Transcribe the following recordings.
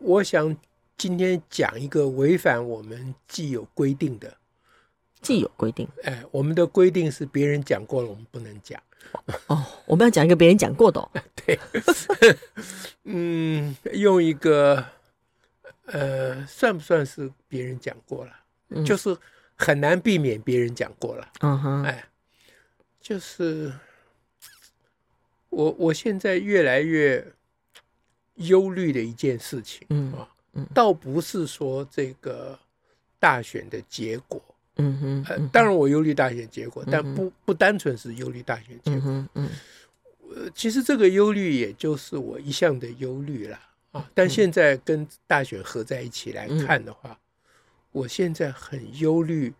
我想今天讲一个违反我们既有规定的。既有规定？我们的规定是别人讲过了我们不能讲。哦，我们要讲一个别人讲过的哦。对。用一个算不算是别人讲过了？就是很难避免别人讲过了。就是我现在越来越忧虑的一件事情，倒不是说这个大选的结果，当然我忧虑大选结果，但不单纯是忧虑大选结果，其实这个忧虑也就是我一向的忧虑啦，但现在跟大选合在一起来看的话，我现在很忧虑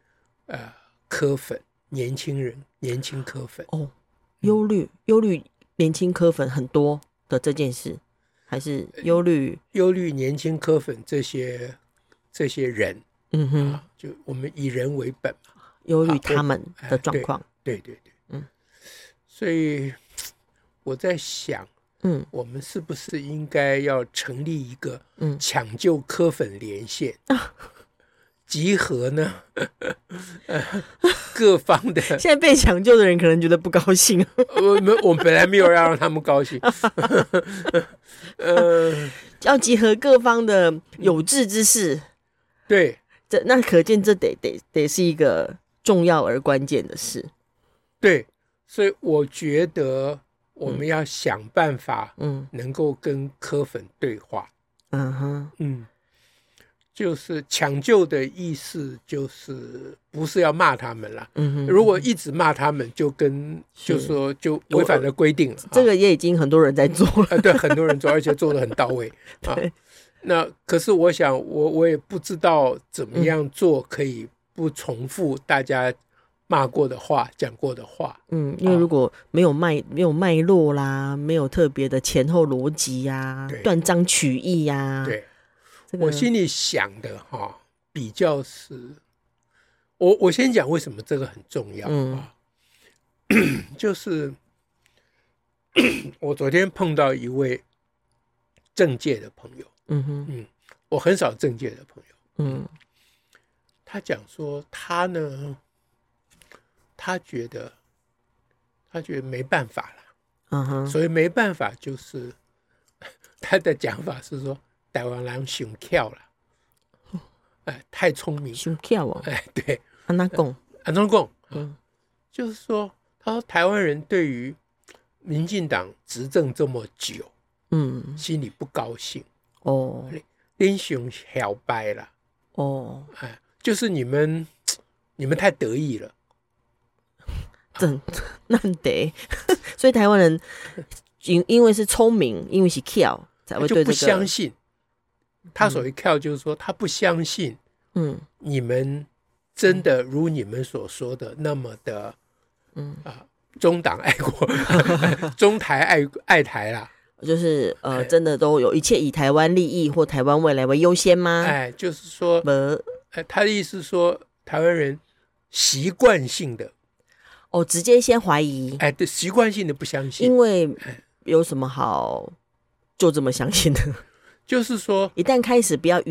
柯粉。年轻人，年轻柯粉哦，忧虑年轻柯粉很多的这件事，还是忧虑年轻柯粉这些人，就我们以人为本嘛，忧虑他们的状况，对，所以我在想，我们是不是应该要成立一个抢救柯粉连线？集合呢各方的现在被抢救的人可能觉得不高兴我本来没有要让他们高兴要集合各方的有志之士，对，那可见这得是一个重要而关键的事。对，所以我觉得我们要想办法能够跟柯粉对话。就是抢救的意思，就是不是要骂他们了。如果一直骂他们，就违反了规定了。这个也已经很多人在做了，对，很多人做，而且做得很到位。那可是我想，我也不知道怎么样做可以不重复大家骂过的话、讲过的话。因为如果没有脉络啦，没有特别的前后逻辑呀，断章取义呀，对。我心里想的比较是，我先讲为什么这个很重要就是我昨天碰到一位政界的朋友，我很少政界的朋友，他讲说他呢，他觉得没办法了，所以没办法就是他的讲法是说。台湾人太巧了，太聪明，太巧哦，对，怎么说？就是说，他说台湾人对于民进党执政这么久，心里不高兴哦，连熊小白了哦，就是你们太得意了，难得，所以台湾人因为是聪明，因为是巧，才会对这个就不相信。他所谓跳就是说他不相信你们真的如你们所说的那么的中党爱国中台爱台啦，就是真的都有一切以台湾利益或台湾未来为优先吗？就是说他的意思说台湾人习惯性的直接先怀疑，对，习惯性的不相信，因为有什么好就这么相信的，就是说一旦开始不要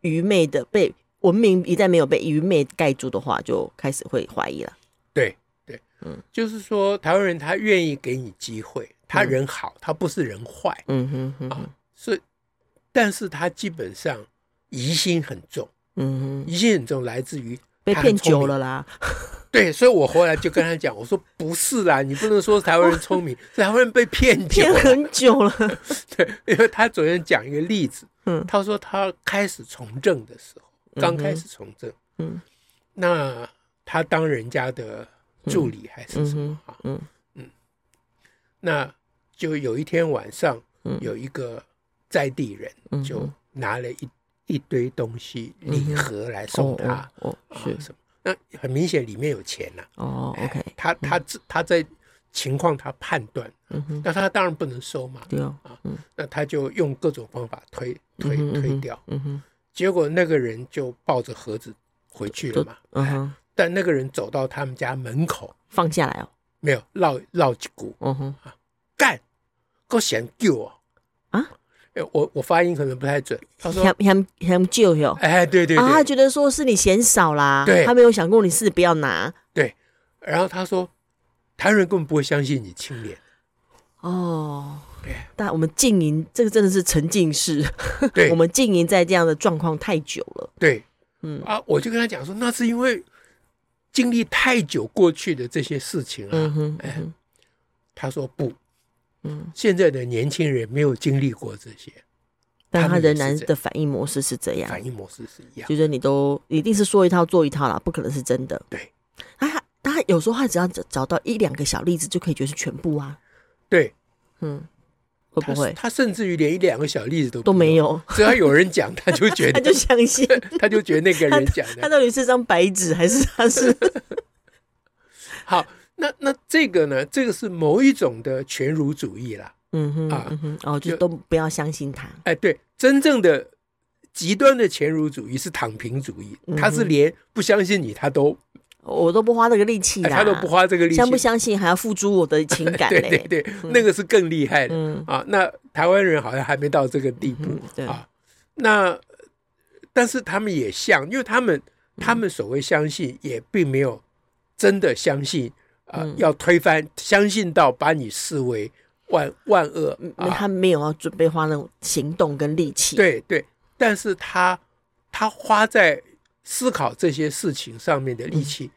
愚昧的被文明，一旦没有被愚昧盖住的话，就开始会怀疑了。对，就是说台湾人他愿意给你机会，他人好，他不是人坏，但是他基本上疑心很重，疑心很重来自于被骗久了啦对，所以我后来就跟他讲，我说不是啦，你不能说台湾人聪明，是台湾人被骗很久了对，因为他昨天讲一个例子，他说他开始从政的时候，刚开始从政，那他当人家的助理还是什么，那就有一天晚上有一个在地人就拿了一堆东西礼盒来送他，是那很明显里面有钱啊。哦 ，OK， 他在情况他判断，那他当然不能收嘛，对啊，那他就用各种方法推掉，结果那个人就抱着盒子回去了嘛，但那个人走到他们家门口放下来哦，没有绕几股，干，够嫌旧哦啊。我发音可能不太准。他说嫌旧哟。哎，对对对。啊，他觉得说是你嫌少啦，对，他没有想过你是不要拿。对，然后他说，台湾人根本不会相信你清廉。哦，对。但我们经营这个真的是沉浸式，对，我们经营在这样的状况太久了。对，我就跟他讲说，那是因为经历太久过去的这些事情啊。哎，他说不。现在的年轻人没有经历过这些，但他仍然的反应模式是这样，反应模式是一样，就是你都一定是说一套做一套啦，不可能是真的。对，他有时候他只要找到一两个小例子就可以觉得是全部啊。对，会不会他甚至于连一两个小例子都没有，只要有人讲他就觉得他就相信，他就觉得那个人讲的他到底是张白纸还是他是好。那这个呢？这个是某一种的全儒主义啦，就都不要相信他。哎，对，真正的极端的全儒主义是躺平主义，他是连不相信你，我都不花这个力气啦，他都不花这个力气，相不相信还要付诸我的情感嘞。对对对，那个是更厉害的啊。那台湾人好像还没到这个地步啊。那但是他们也像，因为他们所谓相信，也并没有真的相信。要推翻，相信到把你视为万恶，他没有要准备花那种行动跟力气。对对，但是他花在思考这些事情上面的力气，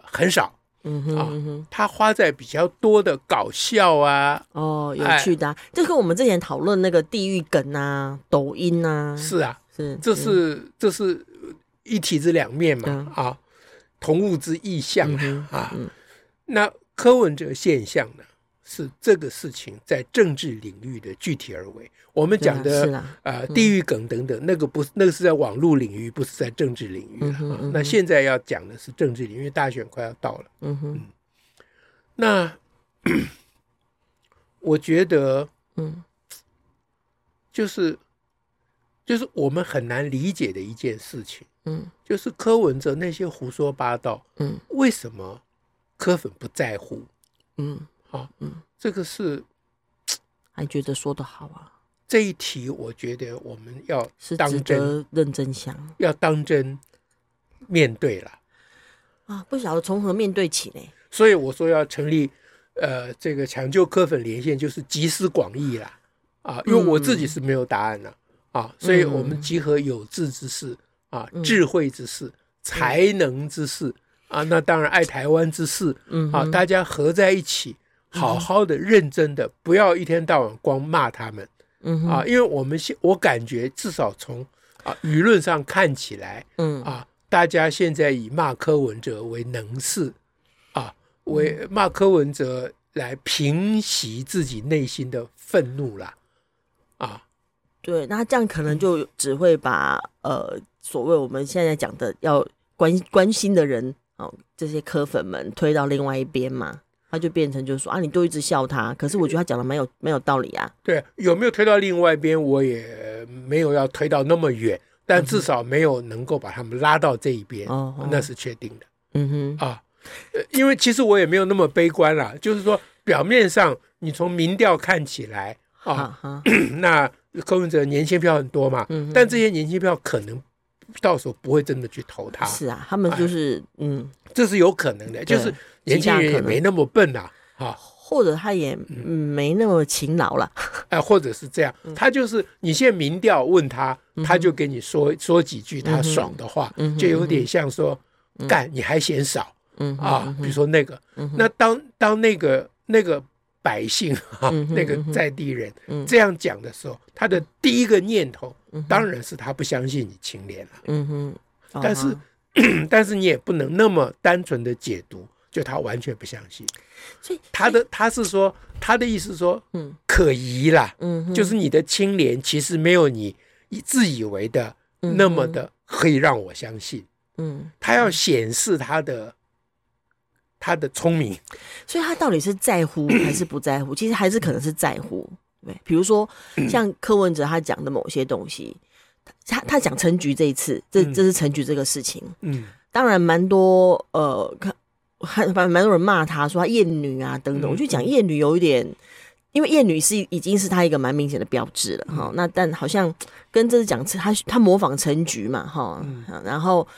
很少。他花在比较多的搞笑啊，有趣的，就跟我们之前讨论那个地狱梗啊、抖音啊，是啊，是，这是一体之两面嘛，同物之异象啊。那柯文哲现象呢，是这个事情在政治领域的具体而为。我们讲的地狱梗等等，那个是在网络领域，不是在政治领域。那现在要讲的是政治领域，因为大选快要到了。那我觉得，就是我们很难理解的一件事情，就是柯文哲那些胡说八道，为什么？柯粉不在乎，这个是还觉得说得好啊。这一题我觉得我们要当真，是值得认真想，要当真面对了啊！不晓得从何面对起呢？所以我说要成立这个抢救柯粉连线，就是集思广益啦啊！因为我自己是没有答案了啊，所以我们集合有志之士啊、智慧之士、才能之士。那当然爱台湾之事大家合在一起好好的认真的，不要一天到晚光骂他们因为我感觉至少从舆论上看起来大家现在以骂柯文哲为能事为骂柯文哲来平息自己内心的愤怒啦对，那这样可能就只会把所谓我们现在讲的要关心的人这些柯粉们推到另外一边嘛，他就变成就说你都一直笑他，可是我觉得他讲的蛮有道理啊。对，有没有推到另外一边，我也没有要推到那么远，但至少没有能够把他们拉到这一边，那是确定的。因为其实我也没有那么悲观啦，就是说表面上你从民调看起来那柯文哲年轻票很多嘛，但这些年轻票可能到时候不会真的去投他，是啊，他们就是这是有可能的，就是年轻人也没那么笨啦，或者他也没那么勤劳了，或者是这样，他就是你现在民调问他，他就给你说几句他爽的话，就有点像说干你还嫌少啊，比如说那个，那当那个百姓那个在地人这样讲的时候，他的第一个念头当然是他不相信你清廉了。但是你也不能那么单纯的解读就他完全不相信。所以他是说，他的意思说，可疑啦，就是你的清廉其实没有你自以为的那么的可以让我相信。他要显示他的聪明。所以他到底是在乎还是不在乎？其实还是可能是在乎。对，比如说像柯文哲他讲的某些东西，他讲陈菊这一次，这是陈菊这个事情，当然蛮多蛮多人骂他说他厌女啊等等，我就讲厌女有一点，因为厌女是已经是他一个蛮明显的标志了哈。那但好像跟这次讲他模仿陈菊嘛哈，然后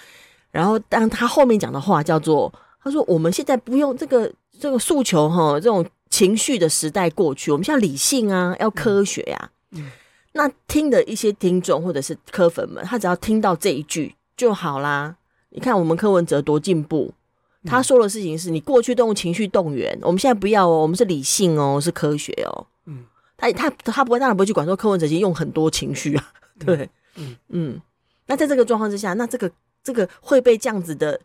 当他后面讲的话叫做，他说我们现在不用这个诉求哈，这种情绪的时代过去，我们现在理性啊，要科学啊。那听的一些听众或者是柯粉们，他只要听到这一句就好啦。你看我们柯文哲多进步，他说的事情是你过去都用情绪动员，我们现在不要哦，我们是理性哦，是科学哦。他不会，当然不会去管说柯文哲已经用很多情绪啊，对，那在这个状况之下，那这个会被这样子的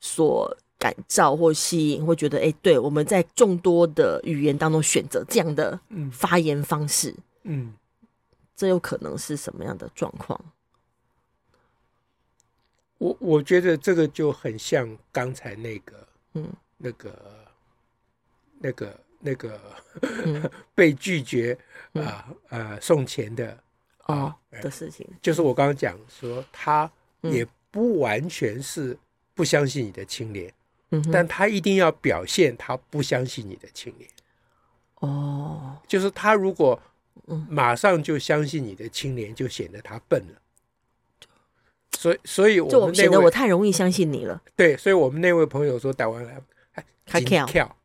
所感召或吸引，会觉得对，我们在众多的语言当中选择这样的发言方式，这有可能是什么样的状况？我觉得这个就很像刚才那个被拒绝送钱的的事情，就是我刚刚讲说，他也不完全是不相信你的清廉。但他一定要表现他不相信你的清廉。就是他如果马上就相信你的清廉，就显得他笨了。所以我们显得我太容易相信你了。对，所以我们那位朋友说台湾来，金跳，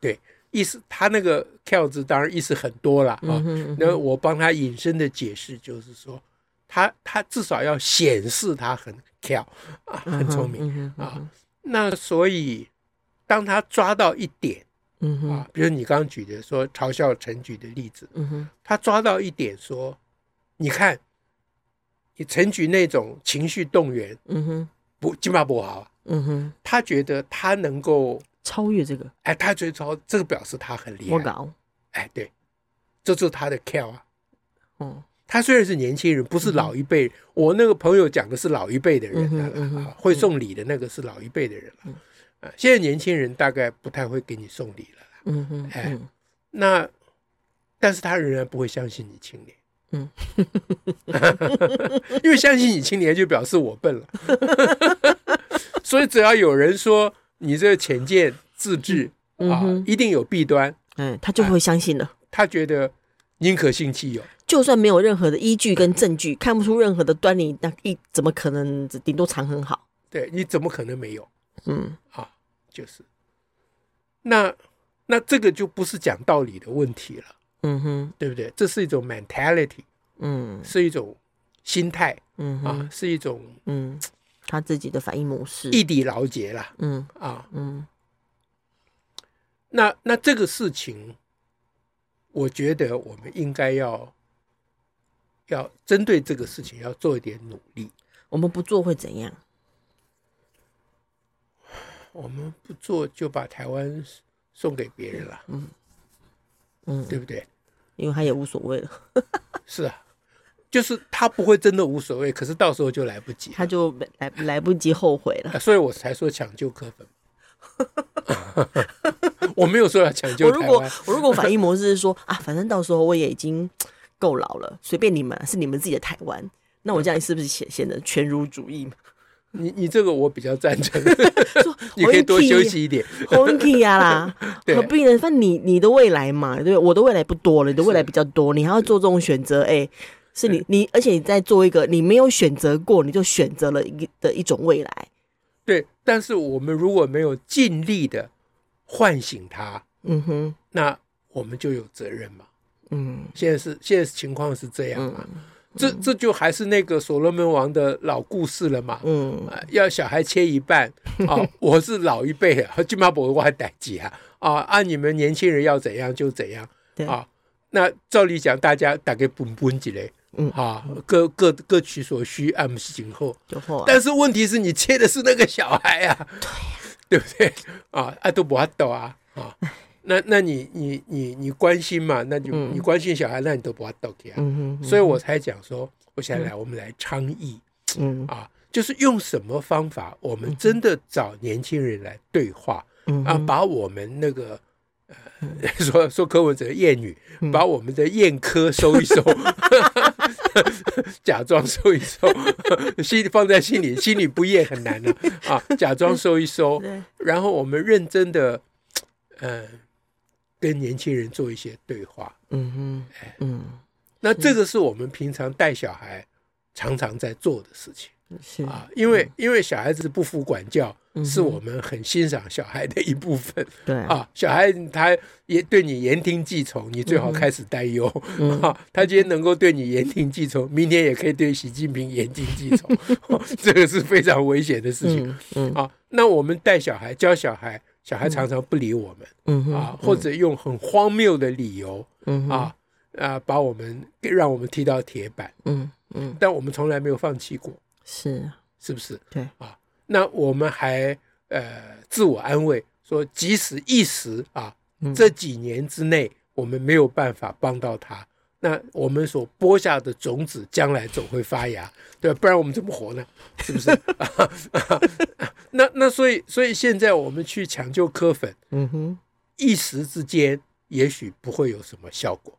对，意思他那个跳字当然意思很多啦。那我帮他引申的解释就是说，他至少要显示他很跳很聪明那所以当他抓到一点，比如你刚刚举的说嘲笑陈菊的例子，他抓到一点说，你看你陈菊那种情绪动员，金马不好，他觉得他能够超越这个，他觉得这个表示他很厉害，我搞，对，这就是他的跳他虽然是年轻人，不是老一辈，我那个朋友讲的是老一辈的人会送礼的那个是老一辈的人现在年轻人大概不太会给你送礼了那但是他仍然不会相信你清廉，因为相信你清廉就表示我笨了所以只要有人说你这浅见自治一定有弊端，他就会相信了，他觉得宁可信其有，就算没有任何的依据跟证据，看不出任何的端倪，那怎么可能？顶多藏很好，对，你怎么可能没有？就是那这个就不是讲道理的问题了，对不对？这是一种 mentality，是一种心态，是一种他自己的反应模式，一底牢结了，那这个事情。我觉得我们应该要针对这个事情要做一点努力。我们不做会怎样？我们不做就把台湾送给别人了，对不对？因为他也无所谓了。是啊，就是他不会真的无所谓，可是到时候就来不及，他就来不及后悔了。所以我才说抢救柯粉。我没有说要抢救台湾。我如果反应模式是说反正到时候我也已经够老了，随便你们，是你们自己的台湾。那我这样是不是显得全儒主义嘛？你这个我比较赞成，你可以多休息一点。何必呢？反正你的未来嘛，对，我的未来不多了，你的未来比较多，你还要做这种选择，是你，而且你在做一个你没有选择过，你就选择了一种未来。对，但是我们如果没有尽力的唤醒他，那我们就有责任嘛。现在情况是这样嘛，这就还是那个所罗门王的老故事了嘛。要小孩切一半我是老一辈啊，金马伯我还逮几啊，你们年轻人要怎样就怎样啊。那照理讲，大家大概分分一下，啊，各取所需，按时静候。但是问题是你切的是那个小孩啊，对不对啊？啊，都不法度啊啊！那你关心嘛？那就你关心小孩，那你都不法度给啊。所以我才讲说，我现在来，我们来倡议，啊，就是用什么方法，我们真的找年轻人来对话啊，把我们那个。说柯文哲厌女，把我们的厌科收一收，假装收一收，放在心里，心里不厌很难了啊，假装收一收，然后我们认真的，跟年轻人做一些对话，那这个是我们平常带小孩常常在做的事情。啊，因为小孩子不服管教，是我们很欣赏小孩的一部分。对啊，小孩他也对你言听计从，你最好开始担忧。啊，他今天能够对你言听计从，明天也可以对习近平言听计从，这个是非常危险的事情。啊，那我们带小孩教小孩，小孩常常不理我们，啊，或者用很荒谬的理由，啊，把我们让我们踢到铁板。但我们从来没有放弃过。是不是？对啊，那我们还自我安慰说，即使一时啊，这几年之内我们没有办法帮到他，那我们所播下的种子将来总会发芽，对，不然我们怎么活呢？是不是？那所以现在我们去抢救柯粉，一时之间也许不会有什么效果，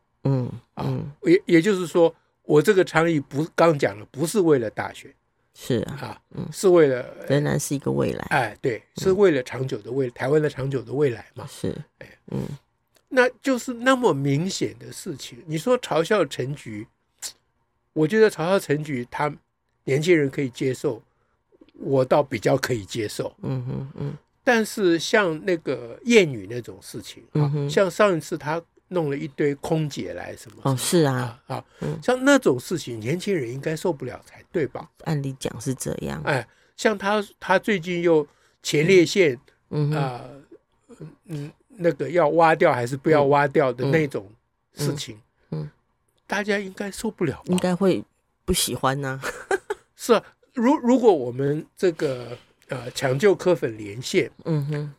也就是说，我这个倡议不刚讲了，不是为了大选。是啊，是为了仍然是一个未来，哎，对，是为了长久的未来，台湾的长久的未来嘛，是，哎，那就是那么明显的事情。你说嘲笑陈菊，我觉得嘲笑陈菊，他年轻人可以接受，我倒比较可以接受，但是像那个艳女那种事情，像上一次他弄了一堆空姐来什么哦，是啊，啊，像那种事情，年轻人应该受不了才对吧？按理讲是这样。哎，像他最近又前列腺那个要挖掉还是不要挖掉的那种事情，大家应该受不了吧，应该会不喜欢呢。是啊，如果我们这个。抢救柯粉连线，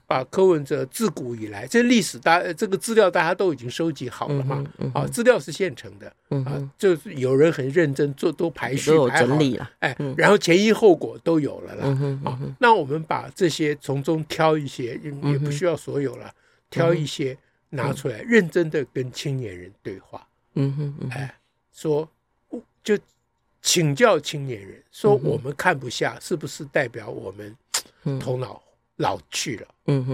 把柯文哲自古以来，这历史这个资料大家都已经收集好了嘛，啊，资料是现成的，啊，就是有人很认真做，都排序排好了，哎，然后前因后果都有了啦，啊，那我们把这些从中挑一些，也不需要所有了，挑一些拿出来，认真的跟青年人对话，哎，说就请教青年人，说我们看不下，是不是代表我们？头脑老去了，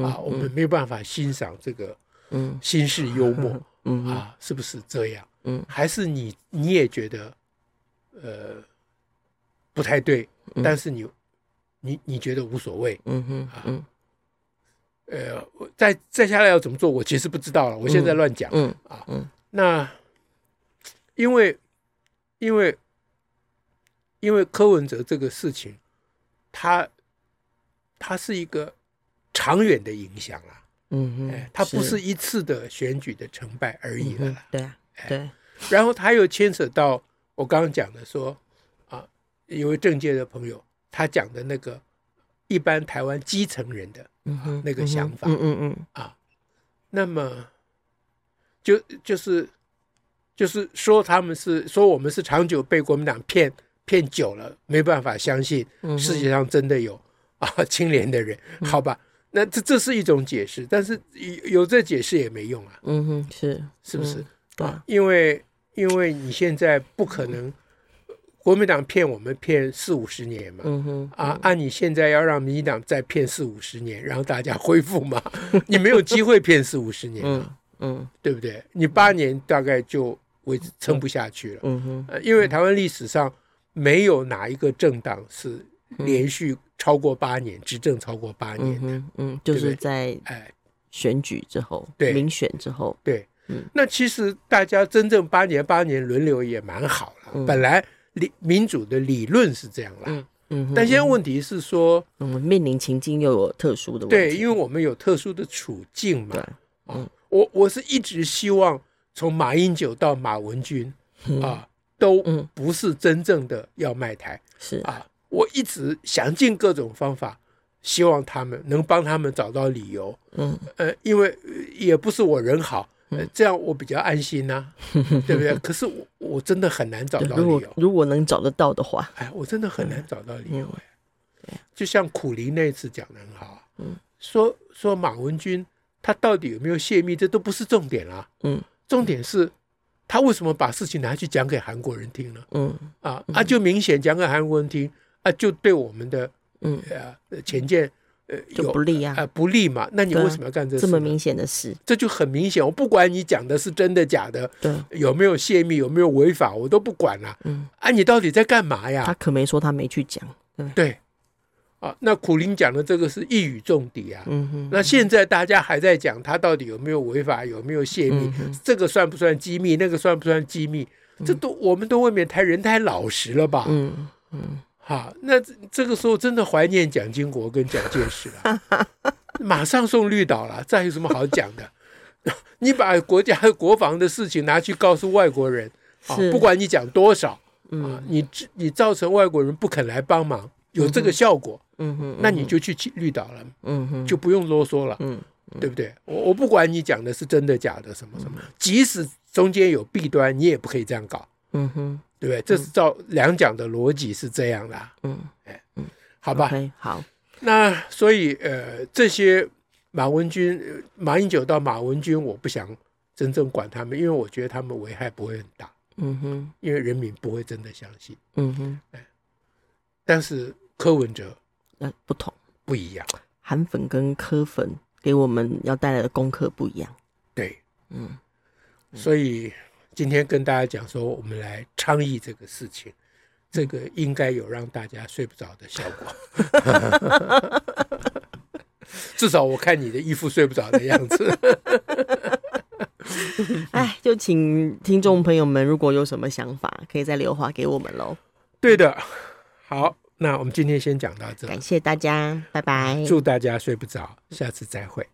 啊，我们没有办法欣赏这个新式幽默，啊，是不是这样？还是你也觉得不太对，但是你觉得无所谓，再下来要怎么做，我其实不知道了，我现在乱讲，啊，那因为柯文哲这个事情，它是一个长远的影响啦，它不是一次的选举的成败而已了啦，对啊，对。然后它又牵扯到我刚刚讲的说啊，有位政界的朋友他讲的那个一般台湾基层人的那个想法，啊，那么就是说他们是说我们是长久被国民党骗久了，没办法相信世界上真的有。啊，清廉的人，好吧，那这是一种解释，但是有这解释也没用啊，是不是？啊，因为你现在不可能，国民党骗我们骗40-50年嘛，啊，你现在要让民进党再骗40-50年，然后大家恢复嘛，你没有机会骗40-50年嘛，对不对？你8年大概就撑不下去了，因为台湾历史上没有哪一个政党是连续。超过8年，执政超过8年的，就是在选举之后，对，民选之后，对，那其实大家真正8年轮流也蛮好了，本来民主的理论是这样啦，但现在问题是说，我们面临情境又有特殊的问题，对，因为我们有特殊的处境嘛，我是一直希望从马英九到马文君啊，都不是真正的要卖台，是啊，我一直想尽各种方法希望他们能帮他们找到理由，因为也不是我人好，这样我比较安心啊，对不对？可是 我真的很难找到理由，如果能找得到的话，哎，我真的很难找到理由，就像苦苓那次讲得很好啊，说马文君他到底有没有泄密，这都不是重点啊，重点是他为什么把事情拿去讲给韩国人听呢？就明显讲给韩国人听啊，就对我们的前件就不利啊，不利嘛，那你为什么要干这事？这么明显的事，这就很明显，我不管你讲的是真的假的，有没有泄密，有没有违法，我都不管了，你到底在干嘛呀？他可没说他没去讲，对啊，那苦苓讲的这个是一语中的啊，那现在大家还在讲他到底有没有违法，有没有泄密，这个算不算机密，那个算不算机密，这都我们都未免太老实了吧，啊，那这个时候真的怀念蒋经国跟蒋介石了，马上送绿岛了，这有什么好讲的？你把国家国防的事情拿去告诉外国人，不管你讲多少，你造成外国人不肯来帮忙，有这个效果，那你就去绿岛了，就不用啰嗦了，对不对？我不管你讲的是真的假的什么什么，即使中间有弊端，你也不可以这样搞，对不对？这是照两蒋的逻辑是这样的，好吧，好，那所以这些马英九到马文君，我不想真正管他们，因为我觉得他们危害不会很大，因为人民不会真的相信，但是柯文哲不同，不一样，韩粉跟柯粉给我们要带来的功课不一样，对，所以今天跟大家讲说，我们来倡议这个事情，这个应该有让大家睡不着的效果，至少我看你的衣服睡不着的样子。哎，就请听众朋友们，如果有什么想法，可以再留话给我们喽。对的。好，那我们今天先讲到这，感谢大家，拜拜，祝大家睡不着，下次再会。